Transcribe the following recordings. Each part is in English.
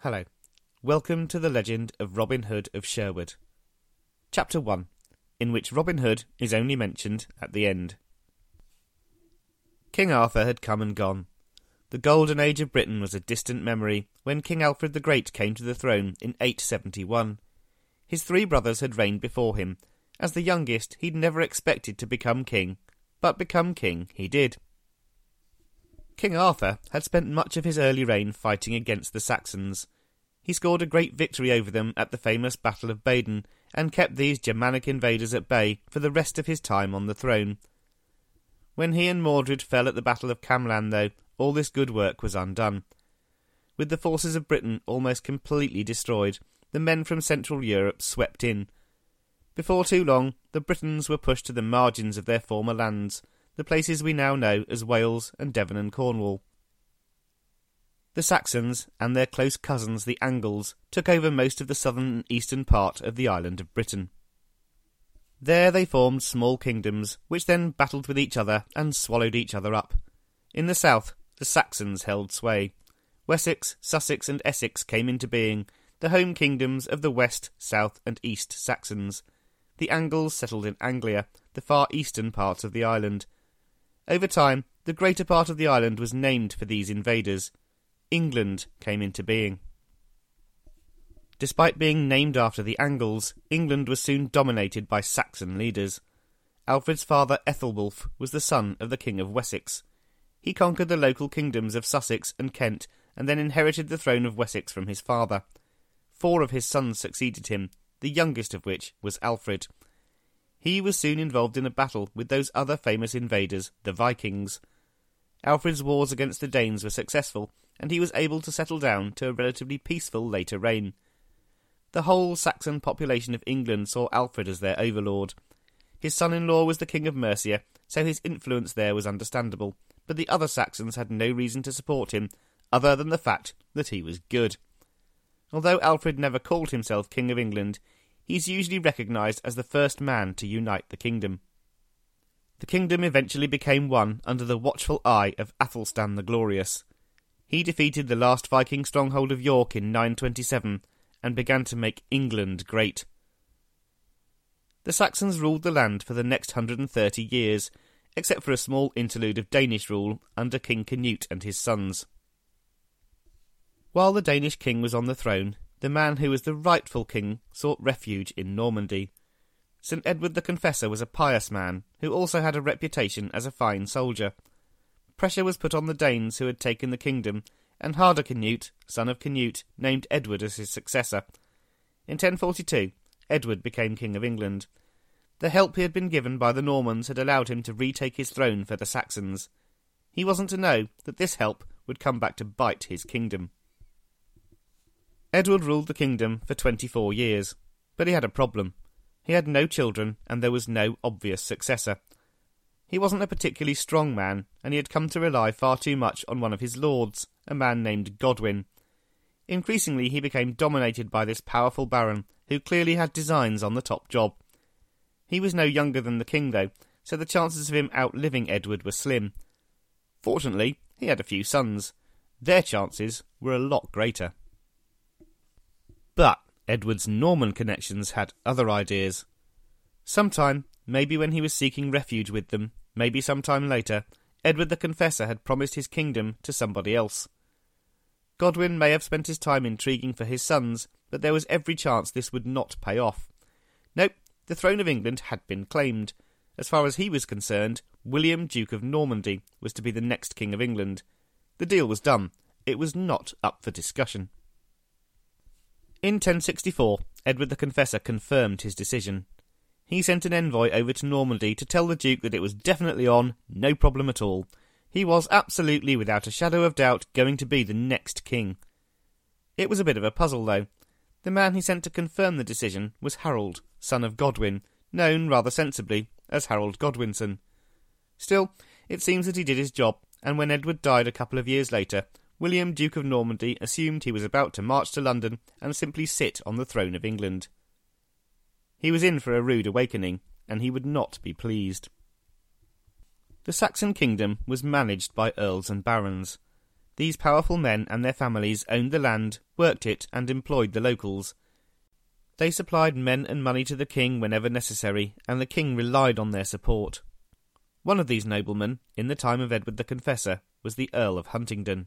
Hello, welcome to the legend of Robin Hood of Sherwood. Chapter 1, in which Robin Hood is only mentioned at the end. King Arthur had come and gone. The golden age of Britain was a distant memory when King Alfred the Great came to the throne in 871. His three brothers had reigned before him. As the youngest, he'd never expected to become king, but become king he did. King Arthur had spent much of his early reign fighting against the Saxons. He scored a great victory over them at the famous Battle of Badon and kept these Germanic invaders at bay for the rest of his time on the throne. When he and Mordred fell at the Battle of Camlann, though, all this good work was undone. With the forces of Britain almost completely destroyed, the men from Central Europe swept in. Before too long, the Britons were pushed to the margins of their former lands, the places we now know as Wales and Devon and Cornwall. The Saxons and their close cousins the Angles took over most of the southern and eastern part of the island of Britain. There they formed small kingdoms, which then battled with each other and swallowed each other up. In the south, the Saxons held sway. Wessex, Sussex and Essex came into being, the home kingdoms of the west, south and east Saxons. The Angles settled in Anglia, the far eastern part of the island. Over time, the greater part of the island was named for these invaders. England came into being. Despite being named after the Angles, England was soon dominated by Saxon leaders. Alfred's father Æthelwulf was the son of the King of Wessex. He conquered the local kingdoms of Sussex and Kent and then inherited the throne of Wessex from his father. 4 of his sons succeeded him, the youngest of which was Alfred. He was soon involved in a battle with those other famous invaders, the Vikings. Alfred's wars against the Danes were successful, and he was able to settle down to a relatively peaceful later reign. The whole Saxon population of England saw Alfred as their overlord. His son-in-law was the King of Mercia, so his influence there was understandable, but the other Saxons had no reason to support him, other than the fact that he was good. Although Alfred never called himself King of England, he is usually recognised as the first man to unite the kingdom. The kingdom eventually became one under the watchful eye of Athelstan the Glorious. He defeated the last Viking stronghold of York in 927 and began to make England great. The Saxons ruled the land for the next 130 years, except for a small interlude of Danish rule under King Canute and his sons. While the Danish king was on the throne, the man who was the rightful king sought refuge in Normandy. St. Edward the Confessor was a pious man who also had a reputation as a fine soldier. Pressure was put on the Danes who had taken the kingdom, and Hardicanute, son of Canute, named Edward as his successor. In 1042, Edward became King of England. The help he had been given by the Normans had allowed him to retake his throne for the Saxons. He wasn't to know that this help would come back to bite his kingdom. Edward ruled the kingdom for 24 years, but he had a problem. He had no children, and there was no obvious successor. He wasn't a particularly strong man, and he had come to rely far too much on one of his lords, a man named Godwin. Increasingly he became dominated by this powerful baron, who clearly had designs on the top job. He was no younger than the king, though, so the chances of him outliving Edward were slim. Fortunately, he had a few sons. Their chances were a lot greater. But Edward's Norman connections had other ideas. Sometime, maybe when he was seeking refuge with them, maybe sometime later, Edward the Confessor had promised his kingdom to somebody else. Godwin may have spent his time intriguing for his sons, but there was every chance this would not pay off. Nope, the throne of England had been claimed. As far as he was concerned, William, Duke of Normandy, was to be the next King of England. The deal was done. It was not up for discussion. In 1064, Edward the Confessor confirmed his decision. He sent an envoy over to Normandy to tell the Duke that it was definitely on, no problem at all. He was absolutely, without a shadow of doubt, going to be the next king. It was a bit of a puzzle, though. The man he sent to confirm the decision was Harold, son of Godwin, known rather sensibly as Harold Godwinson. Still, it seems that he did his job, and when Edward died a couple of years later, William, Duke of Normandy, assumed he was about to march to London and simply sit on the throne of England. He was in for a rude awakening, and he would not be pleased. The Saxon kingdom was managed by earls and barons. These powerful men and their families owned the land, worked it, and employed the locals. They supplied men and money to the king whenever necessary, and the king relied on their support. One of these noblemen, in the time of Edward the Confessor, was the Earl of Huntingdon.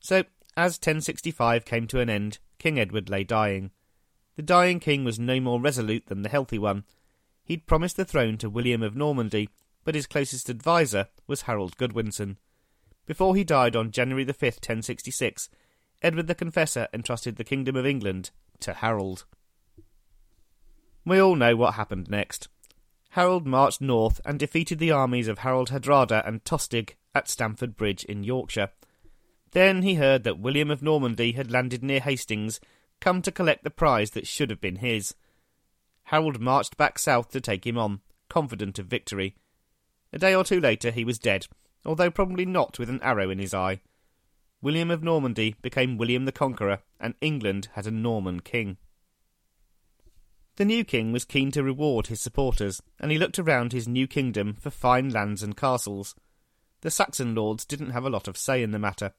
So, as 1065 came to an end, King Edward lay dying. The dying king was no more resolute than the healthy one. He'd promised the throne to William of Normandy, but his closest adviser was Harold Godwinson. Before he died on January the 5th, 1066, Edward the Confessor entrusted the Kingdom of England to Harold. We all know what happened next. Harold marched north and defeated the armies of Harold Hadrada and Tostig at Stamford Bridge in Yorkshire. Then he heard that William of Normandy had landed near Hastings, come to collect the prize that should have been his. Harold marched back south to take him on, confident of victory. A day or two later he was dead, although probably not with an arrow in his eye. William of Normandy became William the Conqueror, and England had a Norman king. The new king was keen to reward his supporters, and he looked around his new kingdom for fine lands and castles. The Saxon lords didn't have a lot of say in the matter.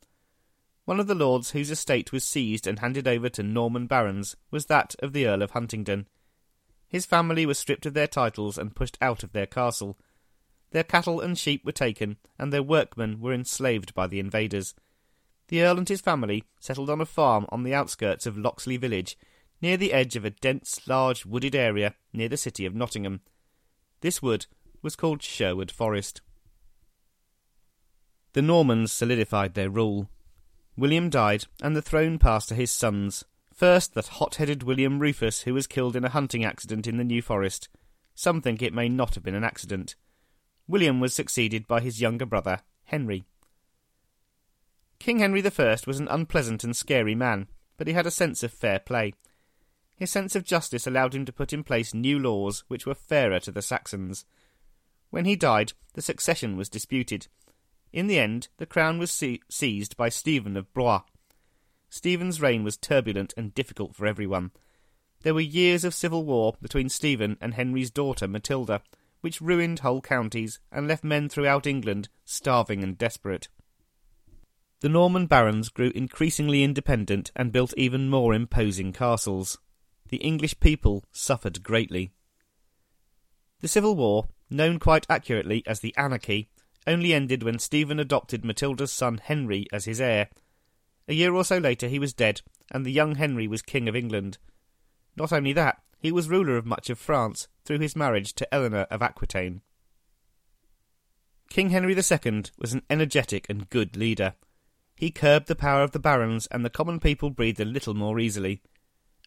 One of the lords whose estate was seized and handed over to Norman barons was that of the Earl of Huntingdon. His family was stripped of their titles and pushed out of their castle. Their cattle and sheep were taken, and their workmen were enslaved by the invaders. The Earl and his family settled on a farm on the outskirts of Loxley village, near the edge of a dense, large wooded area near the city of Nottingham. This wood was called Sherwood Forest. The Normans solidified their rule. William died, and the throne passed to his sons. First, that hot-headed William Rufus, who was killed in a hunting accident in the New Forest. Some think it may not have been an accident. William was succeeded by his younger brother, Henry. King Henry I was an unpleasant and scary man, but he had a sense of fair play. His sense of justice allowed him to put in place new laws which were fairer to the Saxons. When he died, the succession was disputed. In the end, the crown was seized by Stephen of Blois. Stephen's reign was turbulent and difficult for everyone. There were years of civil war between Stephen and Henry's daughter Matilda, which ruined whole counties and left men throughout England starving and desperate. The Norman barons grew increasingly independent and built even more imposing castles. The English people suffered greatly. The Civil War, known quite accurately as the Anarchy, only ended when Stephen adopted Matilda's son Henry as his heir. A year or so later he was dead, and the young Henry was King of England. Not only that, he was ruler of much of France through his marriage to Eleanor of Aquitaine. King Henry II was an energetic and good leader. He curbed the power of the barons, and the common people breathed a little more easily.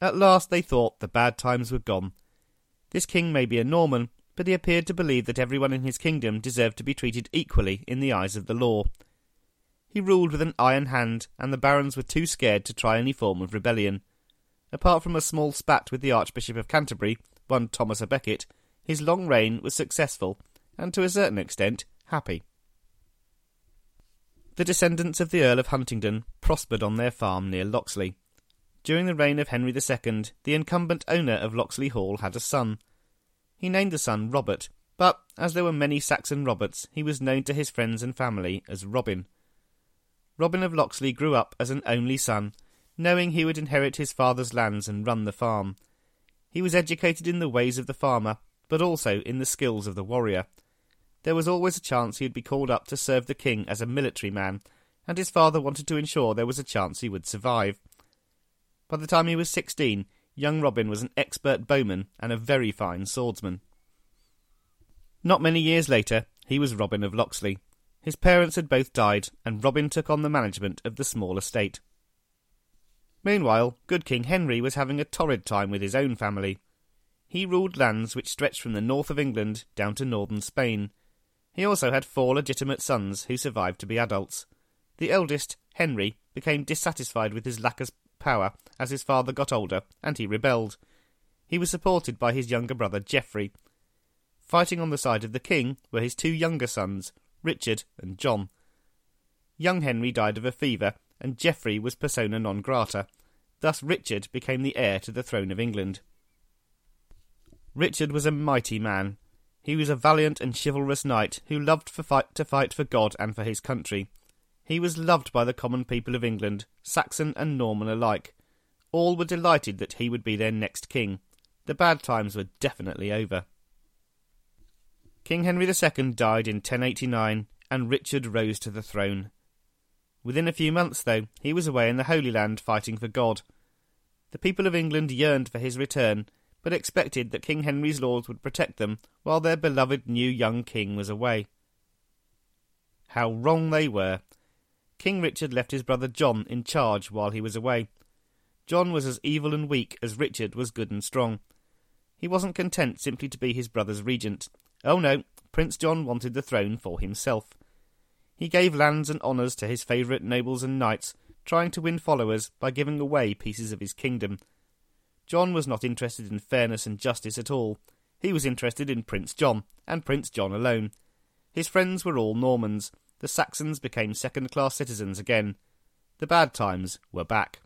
At last they thought the bad times were gone. This king may be a Norman, but he appeared to believe that everyone in his kingdom deserved to be treated equally in the eyes of the law. He ruled with an iron hand, and the barons were too scared to try any form of rebellion. Apart from a small spat with the Archbishop of Canterbury, one Thomas à Becket, his long reign was successful, and to a certain extent, happy. The descendants of the Earl of Huntingdon prospered on their farm near Loxley. During the reign of Henry II, the incumbent owner of Loxley Hall had a son. He named the son Robert, but, as there were many Saxon Roberts, he was known to his friends and family as Robin. Robin of Loxley grew up as an only son, knowing he would inherit his father's lands and run the farm. He was educated in the ways of the farmer, but also in the skills of the warrior. There was always a chance he would be called up to serve the king as a military man, and his father wanted to ensure there was a chance he would survive. By the time he was 16, young Robin was an expert bowman and a very fine swordsman. Not many years later, he was Robin of Loxley. His parents had both died, and Robin took on the management of the small estate. Meanwhile, good King Henry was having a torrid time with his own family. He ruled lands which stretched from the north of England down to northern Spain. He also had 4 legitimate sons who survived to be adults. The eldest, Henry, became dissatisfied with his lack of power as his father got older, and he rebelled. He was supported by his younger brother Geoffrey. Fighting on the side of the king were his 2 younger sons, Richard and John. Young Henry died of a fever, and Geoffrey was persona non grata. Thus Richard became the heir to the throne of England. Richard was a mighty man. He was a valiant and chivalrous knight who loved to fight for God and for his country. He was loved by the common people of England, Saxon and Norman alike. All were delighted that he would be their next king. The bad times were definitely over. King Henry II died in 1089, and Richard rose to the throne. Within a few months, though, he was away in the Holy Land fighting for God. The people of England yearned for his return, but expected that King Henry's laws would protect them while their beloved new young king was away. How wrong they were! King Richard left his brother John in charge while he was away. John was as evil and weak as Richard was good and strong. He wasn't content simply to be his brother's regent. Oh no, Prince John wanted the throne for himself. He gave lands and honours to his favourite nobles and knights, trying to win followers by giving away pieces of his kingdom. John was not interested in fairness and justice at all. He was interested in Prince John, and Prince John alone. His friends were all Normans. The Saxons became second-class citizens again. The bad times were back.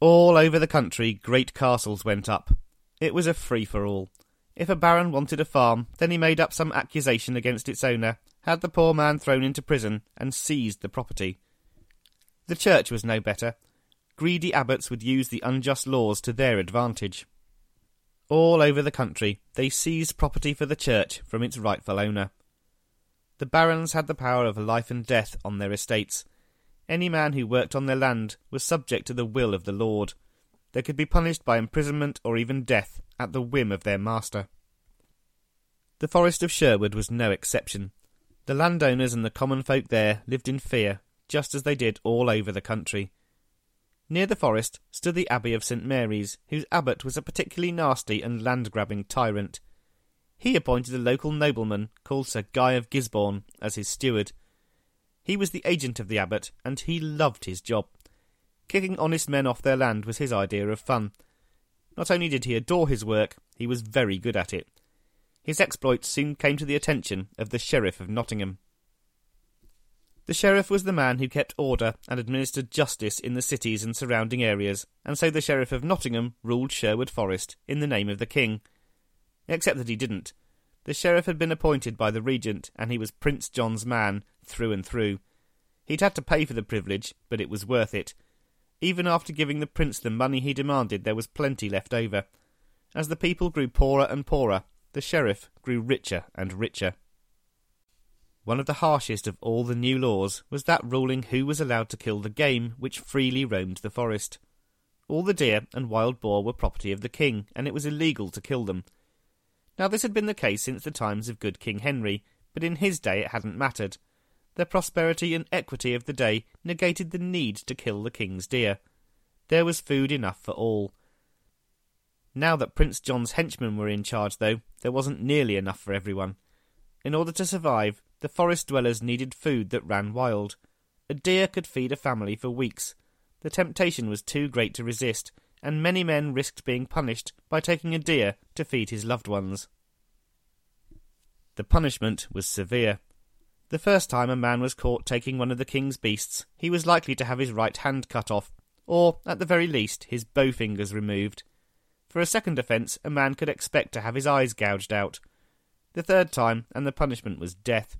All over the country, great castles went up. It was a free-for-all. If a baron wanted a farm, then he made up some accusation against its owner, had the poor man thrown into prison, and seized the property. The church was no better. Greedy abbots would use the unjust laws to their advantage. All over the country, they seized property for the church from its rightful owner. The barons had the power of life and death on their estates. Any man who worked on their land was subject to the will of the lord. They could be punished by imprisonment or even death at the whim of their master. The forest of Sherwood was no exception. The landowners and the common folk there lived in fear, just as they did all over the country. Near the forest stood the Abbey of St. Mary's, whose abbot was a particularly nasty and land-grabbing tyrant. He appointed a local nobleman called Sir Guy of Gisborne as his steward. He was the agent of the abbot, and he loved his job. Kicking honest men off their land was his idea of fun. Not only did he adore his work, he was very good at it. His exploits soon came to the attention of the Sheriff of Nottingham. The Sheriff was the man who kept order and administered justice in the cities and surrounding areas, and so the Sheriff of Nottingham ruled Sherwood Forest in the name of the King. Except that he didn't. The Sheriff had been appointed by the Regent, and he was Prince John's man, through and through. He'd had to pay for the privilege, but it was worth it. Even after giving the Prince the money he demanded, there was plenty left over. As the people grew poorer and poorer, the Sheriff grew richer and richer. One of the harshest of all the new laws was that ruling who was allowed to kill the game which freely roamed the forest. All the deer and wild boar were property of the king, and it was illegal to kill them. Now this had been the case since the times of good King Henry, but in his day it hadn't mattered. The prosperity and equity of the day negated the need to kill the king's deer. There was food enough for all. Now that Prince John's henchmen were in charge, though, there wasn't nearly enough for everyone. In order to survive, the forest dwellers needed food that ran wild. A deer could feed a family for weeks. The temptation was too great to resist, and many men risked being punished by taking a deer to feed his loved ones. The punishment was severe. The first time a man was caught taking one of the king's beasts, he was likely to have his right hand cut off, or, at the very least, his bow fingers removed. For a second offence, a man could expect to have his eyes gouged out. The third time, and the punishment was death.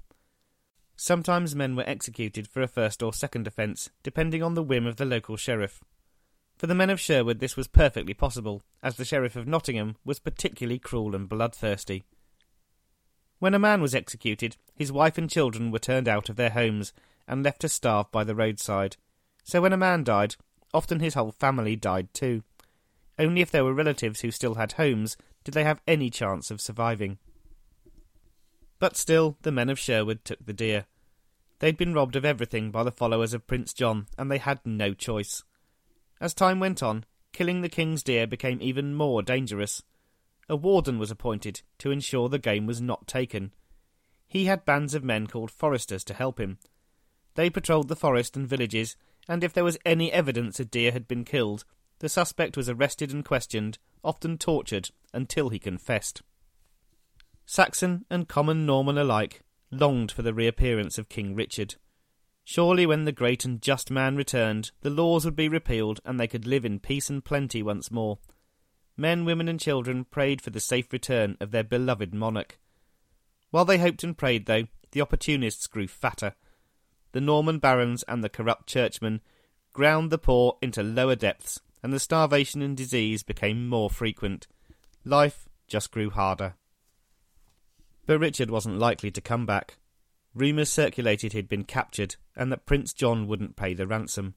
Sometimes men were executed for a first or second offence, depending on the whim of the local sheriff. For the men of Sherwood this was perfectly possible, as the Sheriff of Nottingham was particularly cruel and bloodthirsty. When a man was executed, his wife and children were turned out of their homes and left to starve by the roadside. So when a man died, often his whole family died too. Only if there were relatives who still had homes did they have any chance of surviving. But still, the men of Sherwood took the deer. They'd been robbed of everything by the followers of Prince John, and they had no choice. As time went on, killing the king's deer became even more dangerous. A warden was appointed to ensure the game was not taken. He had bands of men called foresters to help him. They patrolled the forest and villages, and if there was any evidence a deer had been killed, the suspect was arrested and questioned, often tortured, until he confessed. Saxon and common Norman alike longed for the reappearance of King Richard. Surely when the great and just man returned, the laws would be repealed and they could live in peace and plenty once more. Men, women and children prayed for the safe return of their beloved monarch. While they hoped and prayed, though, the opportunists grew fatter. the Norman barons and the corrupt churchmen ground the poor into lower depths, and the starvation and disease became more frequent. Life just grew harder. But Richard wasn't likely to come back. Rumours circulated he'd been captured, and that Prince John wouldn't pay the ransom.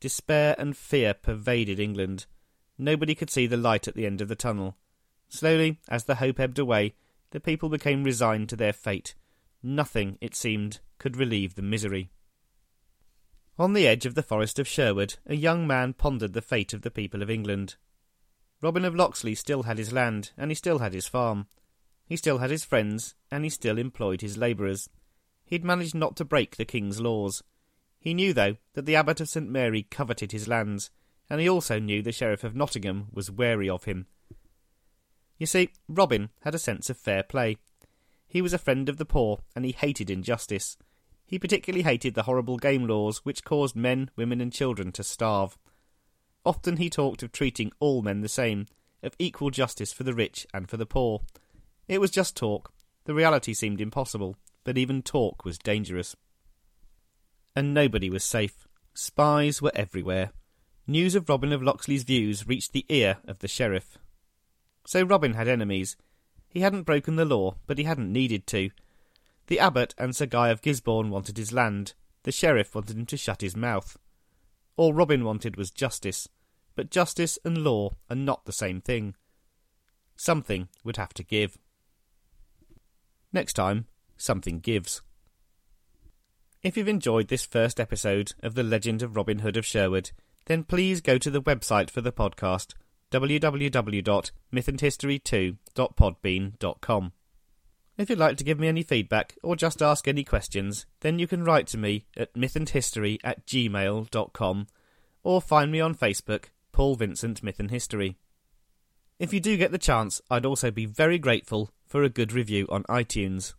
Despair and fear pervaded England. Nobody could see the light at the end of the tunnel. Slowly, as the hope ebbed away, the people became resigned to their fate. Nothing, it seemed, could relieve the misery. On the edge of the forest of Sherwood, a young man pondered the fate of the people of England. Robin of Loxley still had his land, and he still had his farm. He still had his friends, and he still employed his labourers. He'd managed not to break the king's laws. He knew, though, that the abbot of St. Mary coveted his lands, and he also knew the Sheriff of Nottingham was wary of him. You see, Robin had a sense of fair play. He was a friend of the poor, and he hated injustice. He particularly hated the horrible game laws which caused men, women and children to starve. Often he talked of treating all men the same, of equal justice for the rich and for the poor. It was just talk. The reality seemed impossible, but even talk was dangerous. And nobody was safe. Spies were everywhere. News of Robin of Loxley's views reached the ear of the sheriff. So Robin had enemies. He hadn't broken the law, but he hadn't needed to. The abbot and Sir Guy of Gisborne wanted his land. The sheriff wanted him to shut his mouth. All Robin wanted was justice. But justice and law are not the same thing. Something would have to give. Next time, something gives. If you've enjoyed this first episode of The Legend of Robin Hood of Sherwood, then please go to the website for the podcast, www.mythandhistory2.podbean.com. If you'd like to give me any feedback or just ask any questions, then you can write to me at mythandhistory@gmail.com or find me on Facebook, Paul Vincent Myth and History. If you do get the chance, I'd also be very grateful for a good review on iTunes.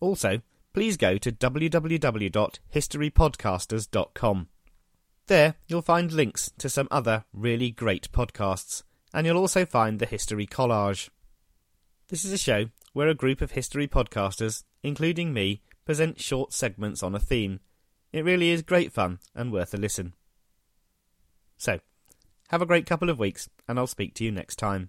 Also, please go to www.historypodcasters.com. There, you'll find links to some other really great podcasts, and you'll also find the History Collage. This is a show where a group of history podcasters, including me, present short segments on a theme. It really is great fun and worth a listen. So, have a great couple of weeks, and I'll speak to you next time.